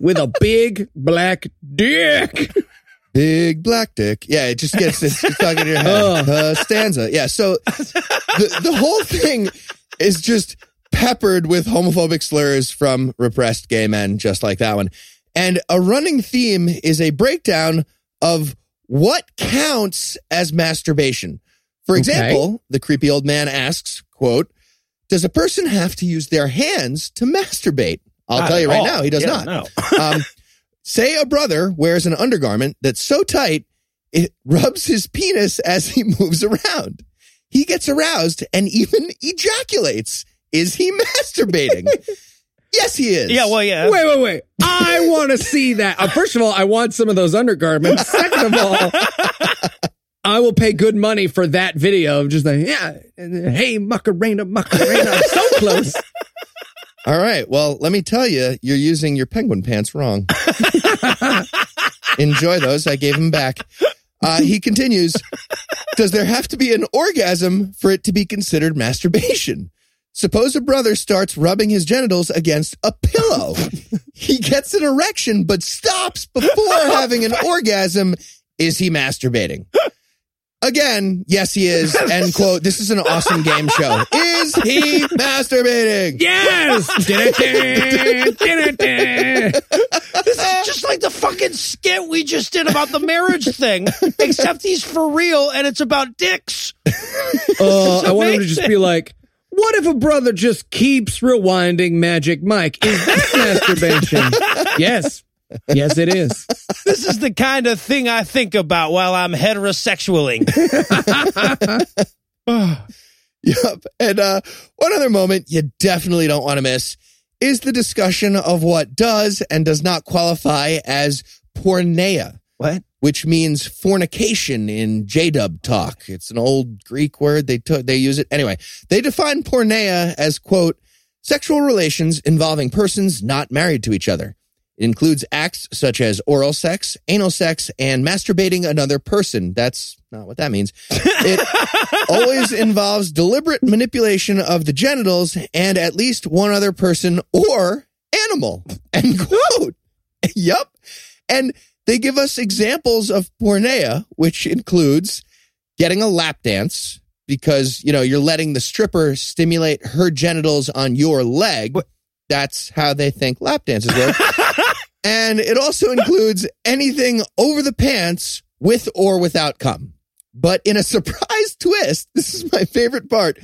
with a big black dick. Big black dick. Yeah, it just gets stuck in your head. Stanza. Yeah, so the whole thing is just peppered with homophobic slurs from repressed gay men, just like that one. And a running theme is a breakdown of what counts as masturbation. For example, the creepy old man asks, quote, "Does a person have to use their hands to masturbate?" I'll tell you right now, he does not. No. Say a brother wears an undergarment that's so tight, it rubs his penis as he moves around. He gets aroused and even ejaculates. Is he masturbating? Yes, he is. Yeah, well, yeah. Wait. I want to see that. First of all, I want some of those undergarments. Second of all, I will pay good money for that video of just like, hey, Macarena, I'm so close. All right, well, let me tell you, you're using your penguin pants wrong. Enjoy those. I gave them back. He continues, "Does there have to be an orgasm for it to be considered masturbation? Suppose a brother starts rubbing his genitals against a pillow. He gets an erection but stops before having an orgasm. Is he masturbating?" Again, yes, he is. End quote. This is an awesome game show. Is he masturbating? Yes! This is just like the fucking skit we just did about the marriage thing, except he's for real and it's about dicks. I want him to just be like, "What if a brother just keeps rewinding Magic Mike? Is this masturbation?" Yes. Yes, it is. This is the kind of thing I think about while I'm heterosexualing. Yep. And one other moment you definitely don't want to miss is the discussion of what does and does not qualify as porneia. What? which means fornication in J-Dub talk. It's an old Greek word. They use it. Anyway, they define porneia as, quote, sexual relations involving persons not married to each other. It includes acts such as oral sex, anal sex, and masturbating another person. That's not what that means. It always involves deliberate manipulation of the genitals and at least one other person or animal, end quote. Yep. And they give us examples of porneia, which includes getting a lap dance because, you know, you're letting the stripper stimulate her genitals on your leg. What? That's how they think lap dances work. And it also includes anything over the pants with or without cum. But in a surprise twist, this is my favorite part.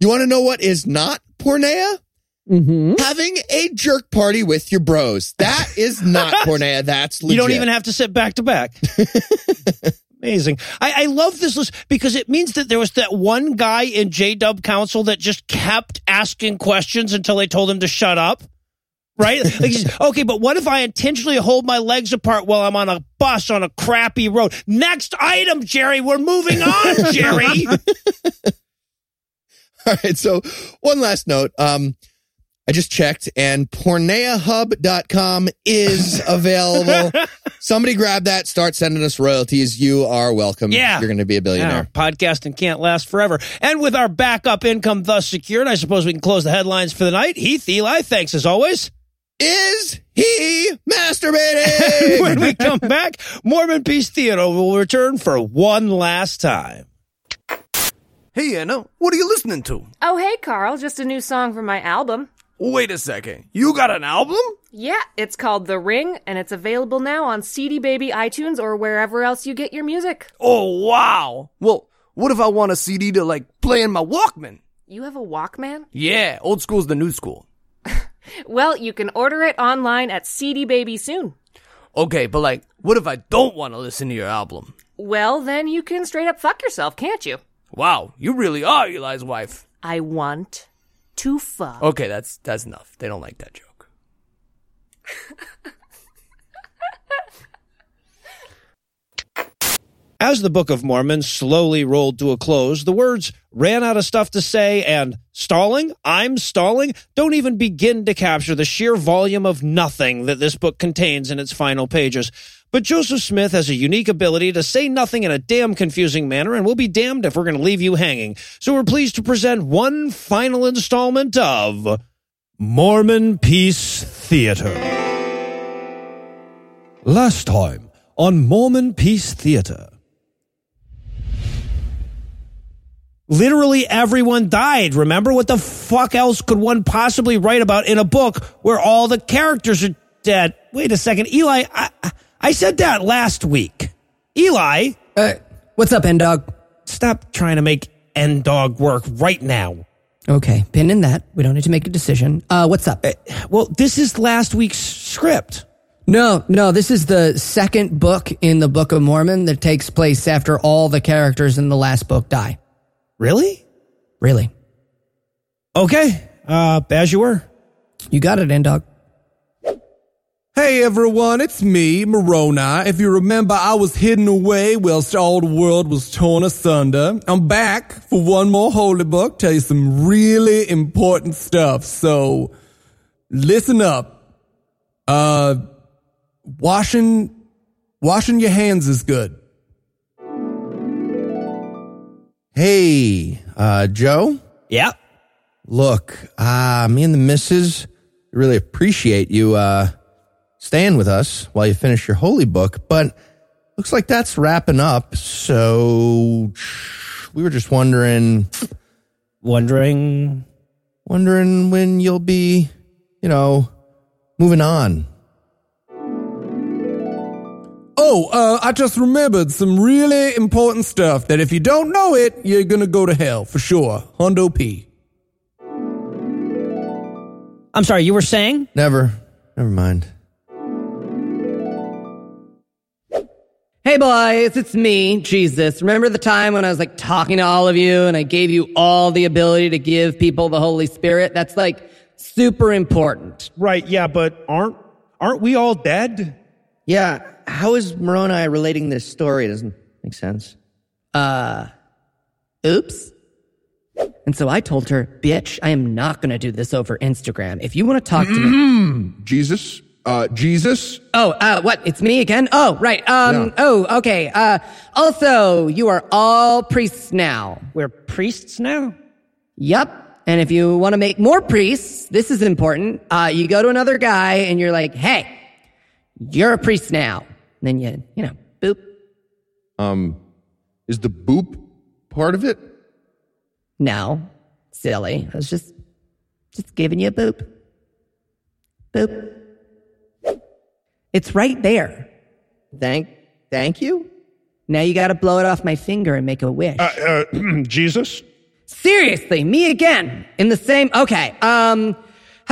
You want to know what is not porneia? Mm-hmm. Having a jerk party with your bros. That is not porneia. That's legit. You don't even have to sit back to back. Amazing. I love this list because it means that there was that one guy in J-Dub Council that just kept asking questions until they told him to shut up. Right? Like, okay, but what if I intentionally hold my legs apart while I'm on a bus on a crappy road? Next item, Jerry. We're moving on, Jerry. All right. So one last note. I just checked, and porneahub.com is available. Somebody grab that. Start sending us royalties. You are welcome. Yeah. You're going to be a billionaire. Podcasting can't last forever. And with our backup income thus secured, I suppose we can close the headlines for the night. Heath Eli, thanks as always. Is he masturbating? When we come back, Mormon Peace Theater will return for one last time. Hey, Anna, what are you listening to? Oh, hey, Carl. Just a new song from my album. Wait a second. You got an album? Yeah, it's called The Ring, and it's available now on CD Baby, iTunes, or wherever else you get your music. Oh, wow. Well, what if I want a CD to, like, play in my Walkman? You have a Walkman? Yeah, old school's the new school. Well, you can order it online at CD Baby soon. Okay, but, like, what if I don't want to listen to your album? Well, then you can straight up fuck yourself, can't you? Wow, you really are Eli's wife. I want... too far. Okay, that's enough. They don't like that joke. As the Book of Mormon slowly rolled to a close, the words "ran out of stuff to say" and "stalling, I'm stalling" don't even begin to capture the sheer volume of nothing that this book contains in its final pages. But Joseph Smith has a unique ability to say nothing in a damn confusing manner, and we'll be damned if we're going to leave you hanging. So we're pleased to present one final installment of Mormon Peace Theater. Last time on Mormon Peace Theater. Literally everyone died. Remember, what the fuck else could one possibly write about in a book where all the characters are dead? Wait a second, Eli, I said that last week. Eli? What's up, N-Dog? Stop trying to make N-Dog work right now. Okay, pin in that. We don't need to make a decision. What's up? Well, this is last week's script. No, this is the second book in the Book of Mormon that takes place after all the characters in the last book die. Really? Really. Okay, as you were. You got it, N-Dog. Hey everyone, it's me, Moroni. If you remember, I was hidden away whilst all the world was torn asunder. I'm back for one more holy book, tell you some really important stuff. So, listen up. Washing your hands is good. Hey, Joe? Yeah? Look, me and the missus really appreciate you, staying with us while you finish your holy book, but looks like that's wrapping up, so we were just wondering when you'll be, moving on. Oh, I just remembered some really important stuff that if you don't know it, you're gonna go to hell, for sure. Hundo P. I'm sorry, you were saying? Never mind. Hey boys, it's me, Jesus. Remember the time when I was like talking to all of you and I gave you all the ability to give people the Holy Spirit? That's like super important. Right, yeah, but aren't we all dead? Yeah, how is Moroni relating this story? It doesn't make sense. Oops. And so I told her, bitch, I am not going to do this over Instagram. If you want to talk to me. Jesus? What? It's me again? Oh, right. Yeah. Oh, okay. Also, you are all priests now. We're priests now? Yep. And if you want to make more priests, this is important. You go to another guy and you're like, hey, you're a priest now. And then you know, boop. Is the boop part of it? No. Silly. I was just giving you a boop. Boop. It's right there. Thank you? Now you gotta blow it off my finger and make a wish. Jesus? Seriously, me again. In the same, okay. How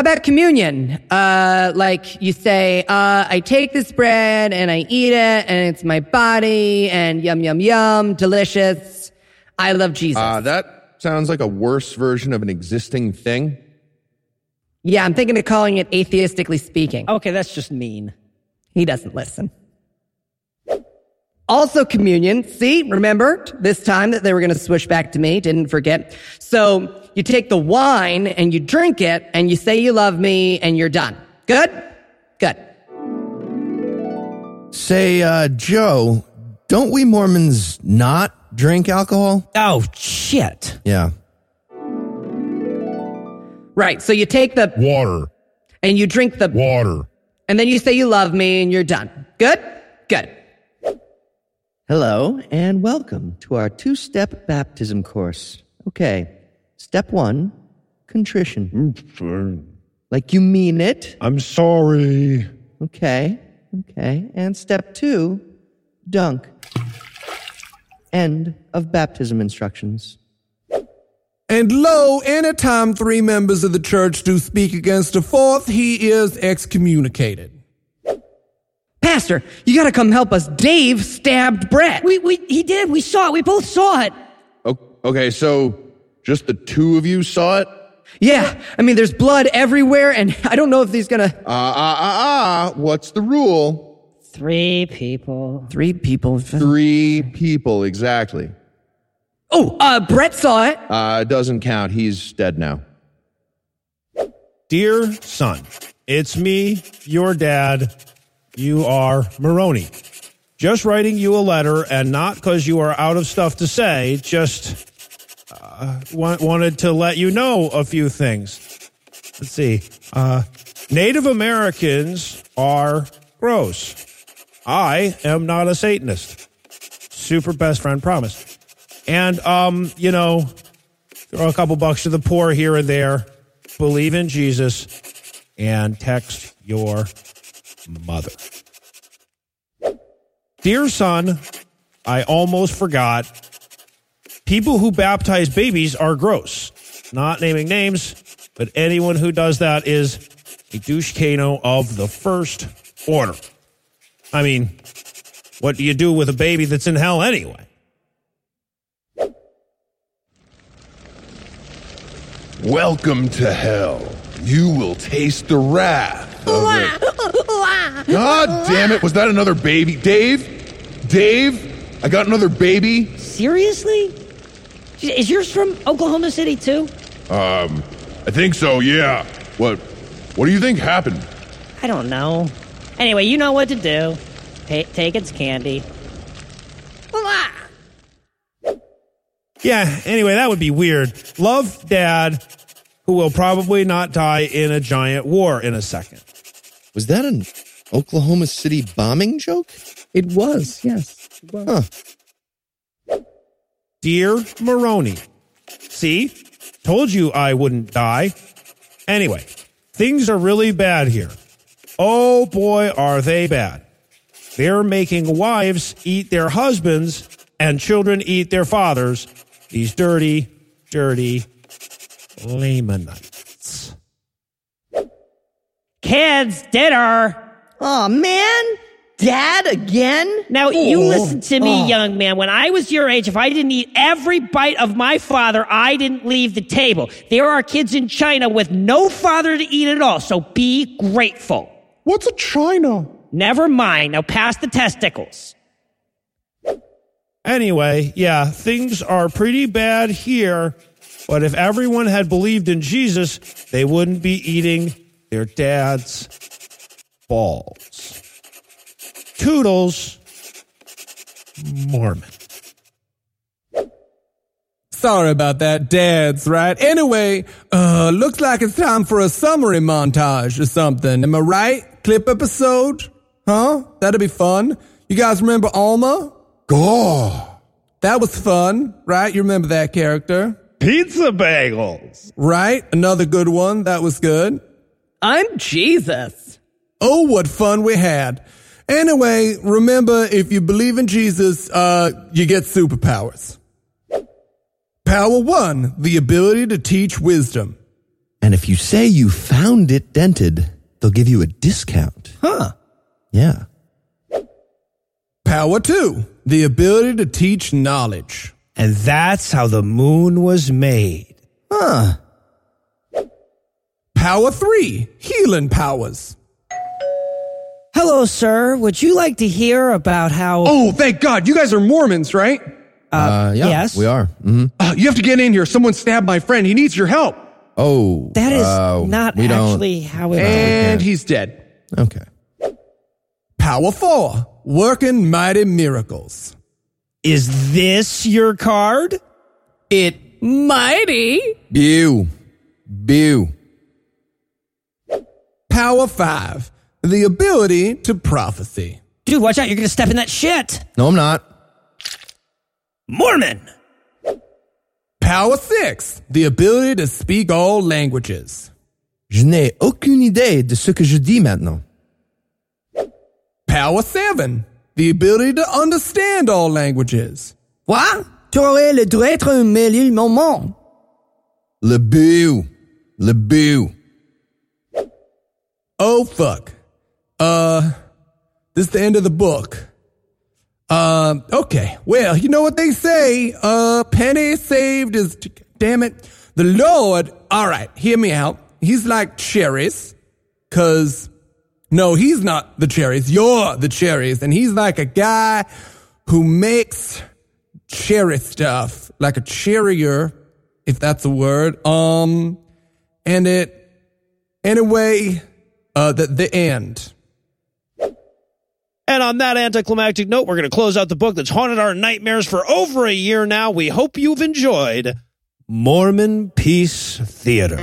about communion? Like you say, I take this bread and I eat it and it's my body and yum, yum, yum, delicious. I love Jesus. That sounds like a worse version of an existing thing. Yeah, I'm thinking of calling it atheistically speaking. Okay, that's just mean. He doesn't listen. Also communion. See, remember this time that they were going to switch back to me. Didn't forget. So you take the wine and you drink it and you say you love me and you're done. Good? Good. Say, Joe, don't we Mormons not drink alcohol? Oh, shit. Yeah. Right. So you take the water and you drink the water and then you say you love me and you're done. Good? Good. Hello, and welcome to our two-step baptism course. Okay, step one, contrition. I'm sorry. Like you mean it. I'm sorry. Okay. And step two, dunk. End of baptism instructions. And lo, any time three members of the church do speak against the fourth, he is excommunicated. Pastor, you gotta come help us. Dave stabbed Brett. He did. We saw it. We both saw it. Okay, so just the two of you saw it? Yeah. I mean, there's blood everywhere, and I don't know if he's gonna... What's the rule? Three people. Three people, exactly. Oh, Brett saw it. Doesn't count. He's dead now. Dear son, it's me, your dad... You are Moroni. Just writing you a letter, and not because you are out of stuff to say, just wanted to let you know a few things. Let's see. Native Americans are gross. I am not a Satanist. Super best friend promise. And, you know, throw a couple bucks to the poor here and there. Believe in Jesus. And text your mother. Dear son, I almost forgot. People who baptize babies are gross. Not naming names, but anyone who does that is a douchecano of the first order. I mean, what do you do with a baby that's in hell anyway? Welcome to hell. You will taste the wrath of it. God damn it. Was that another baby? Dave, I got another baby. Seriously? Is yours from Oklahoma City too? I think so, yeah. What do you think happened? I don't know. Anyway, you know what to do. Take its candy. Yeah, anyway, that would be weird. Love, Dad, who will probably not die in a giant war in a second. Was that an Oklahoma City bombing joke? It was, yes. It was. Huh. Dear Moroni, see? Told you I wouldn't die. Anyway, things are really bad here. Oh boy, are they bad. They're making wives eat their husbands and children eat their fathers. These dirty, dirty Lamanites. Kids, dinner. Oh, man. Dad again? Now, you listen to me, young man. When I was your age, if I didn't eat every bite of my father, I didn't leave the table. There are kids in China with no father to eat at all, so be grateful. What's a China? Never mind. Now pass the testicles. Anyway, yeah, things are pretty bad here. But if everyone had believed in Jesus, they wouldn't be eating their dad's balls. Toodles, Mormon. Sorry about that, dads, right? Anyway, looks like it's time for a summary montage or something. Am I right? Clip episode? Huh? That'll be fun. You guys remember Alma? God. That was fun, right? You remember that character? Pizza bagels. Right? Another good one. That was good. I'm Jesus. Oh, what fun we had. Anyway, remember, if you believe in Jesus, you get superpowers. Power one, the ability to teach wisdom. And if you say you found it dented, they'll give you a discount. Huh. Yeah. Power two, the ability to teach knowledge. And that's how the moon was made. Huh. Power three, healing powers. Hello, sir. Would you like to hear about how... Oh, thank God. You guys are Mormons, right? Yes. We are. Mm-hmm. You have to get in here. Someone stabbed my friend. He needs your help. Oh. That is not actually how it... And he's dead. Okay. Power four, working mighty miracles. Is this your card? It mighty. Bew. Power five, the ability to prophecy. Dude, watch out. You're going to step in that shit. No, I'm not. Mormon. Power 6. The ability to speak all languages. Je n'ai aucune idée de ce que je dis maintenant. Power 7. The ability to understand all languages. What? Tu aurais le droit d'être mêlé mon monde. Le beau. Oh, fuck. This is the end of the book. Okay. Well, you know what they say. Penny saved is... Damn it. The Lord... All right, hear me out. He's like cherries. Because... No, he's not the cherries. You're the cherries. And he's like a guy who makes cherry stuff. Like a cherrier, if that's a word. And it... Anyway, the end... And on that anticlimactic note, we're going to close out the book that's haunted our nightmares for over a year now. We hope you've enjoyed Mormon Peace Theater.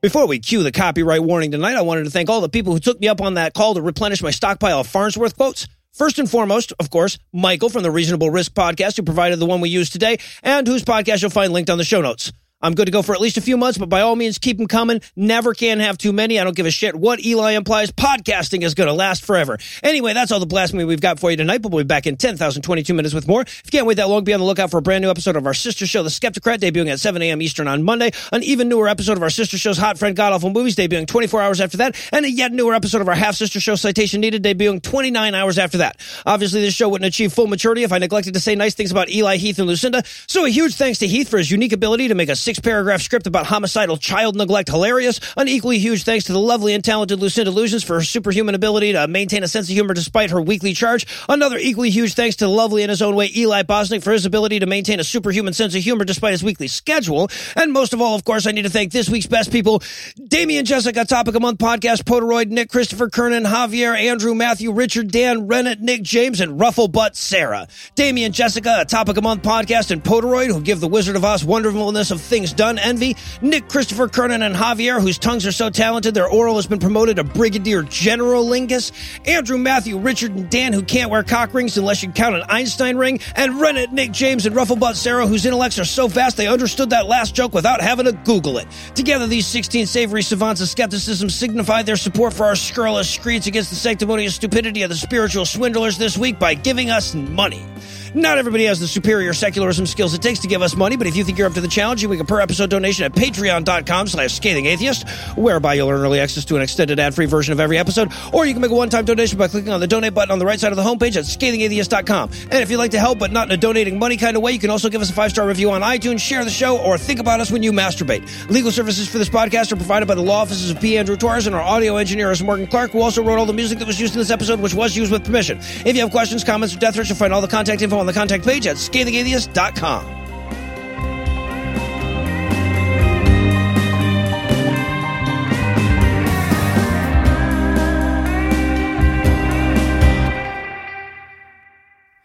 Before we cue the copyright warning tonight, I wanted to thank all the people who took me up on that call to replenish my stockpile of Farnsworth quotes. First and foremost, of course, Michael from the Reasonable Risk podcast, who provided the one we use today, and whose podcast you'll find linked on the show notes. I'm good to go for at least a few months, but by all means, keep them coming. Never can have too many. I don't give a shit what Eli implies. Podcasting is going to last forever. Anyway, that's all the blasphemy we've got for you tonight, but we'll be back in 10,022 minutes with more. If you can't wait that long, be on the lookout for a brand new episode of our sister show, The Skeptocrat, debuting at 7 a.m. Eastern on Monday. An even newer episode of our sister show's Hot Friend God Awful Movies, debuting 24 hours after that. And a yet newer episode of our half-sister show, Citation Needed, debuting 29 hours after that. Obviously, this show wouldn't achieve full maturity if I neglected to say nice things about Eli, Heath, and Lucinda. So a huge thanks to Heath for his unique ability to make us six-paragraph script about homicidal child neglect hilarious. An equally huge thanks to the lovely and talented Lucinda Illusions for her superhuman ability to maintain a sense of humor despite her weekly charge. Another equally huge thanks to the lovely in his own way Eli Bosnick for his ability to maintain a superhuman sense of humor despite his weekly schedule. And most of all, of course, I need to thank this week's best people: Damien, Jessica, Topic a Month Podcast, Poteroid, Nick, Christopher, Kernan, Javier, Andrew, Matthew, Richard, Dan, Rennet, Nick, James, and Rufflebutt Sarah. Damien, Jessica, Topic a Month Podcast, and Poteroid, who give the Wizard of Oz wonderfulness of things done envy. Nick, Christopher, Kernan, and Javier, whose tongues are so talented their oral has been promoted to Brigadier General Lingus. Andrew, Matthew, Richard, and Dan, who can't wear cock rings unless you count an Einstein ring. And Rennet, Nick, James, and Rufflebutt Sarah, whose intellects are so vast they understood that last joke without having to Google it. Together, these 16 savory savants of skepticism signify their support for our scurrilous screeds against the sanctimonious stupidity of the spiritual swindlers this week by giving us money. Not everybody has the superior secularism skills it takes to give us money, but if you think you're up to the challenge, you make a per-episode donation at patreon.com/scathingatheist, whereby you'll earn early access to an extended ad-free version of every episode, or you can make a one-time donation by clicking on the donate button on the right side of the homepage at scathingatheist.com. And if you'd like to help, but not in a donating money kind of way, you can also give us a 5-star review on iTunes, share the show, or think about us when you masturbate. Legal services for this podcast are provided by the law offices of P. Andrew Torres and our audio engineer is Morgan Clark, who also wrote all the music that was used in this episode, which was used with permission. If you have questions, comments, or death threats, you'll find all the contact info on the contact page at scathingatheist.com.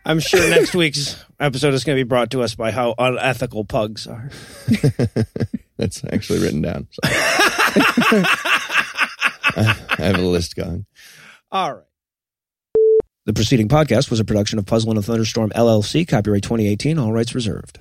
I'm sure next week's episode is going to be brought to us by how unethical pugs are. That's actually written down. So. I have a list going. All right. The preceding podcast was a production of Puzzle and a Thunderstorm, LLC, copyright 2018, all rights reserved.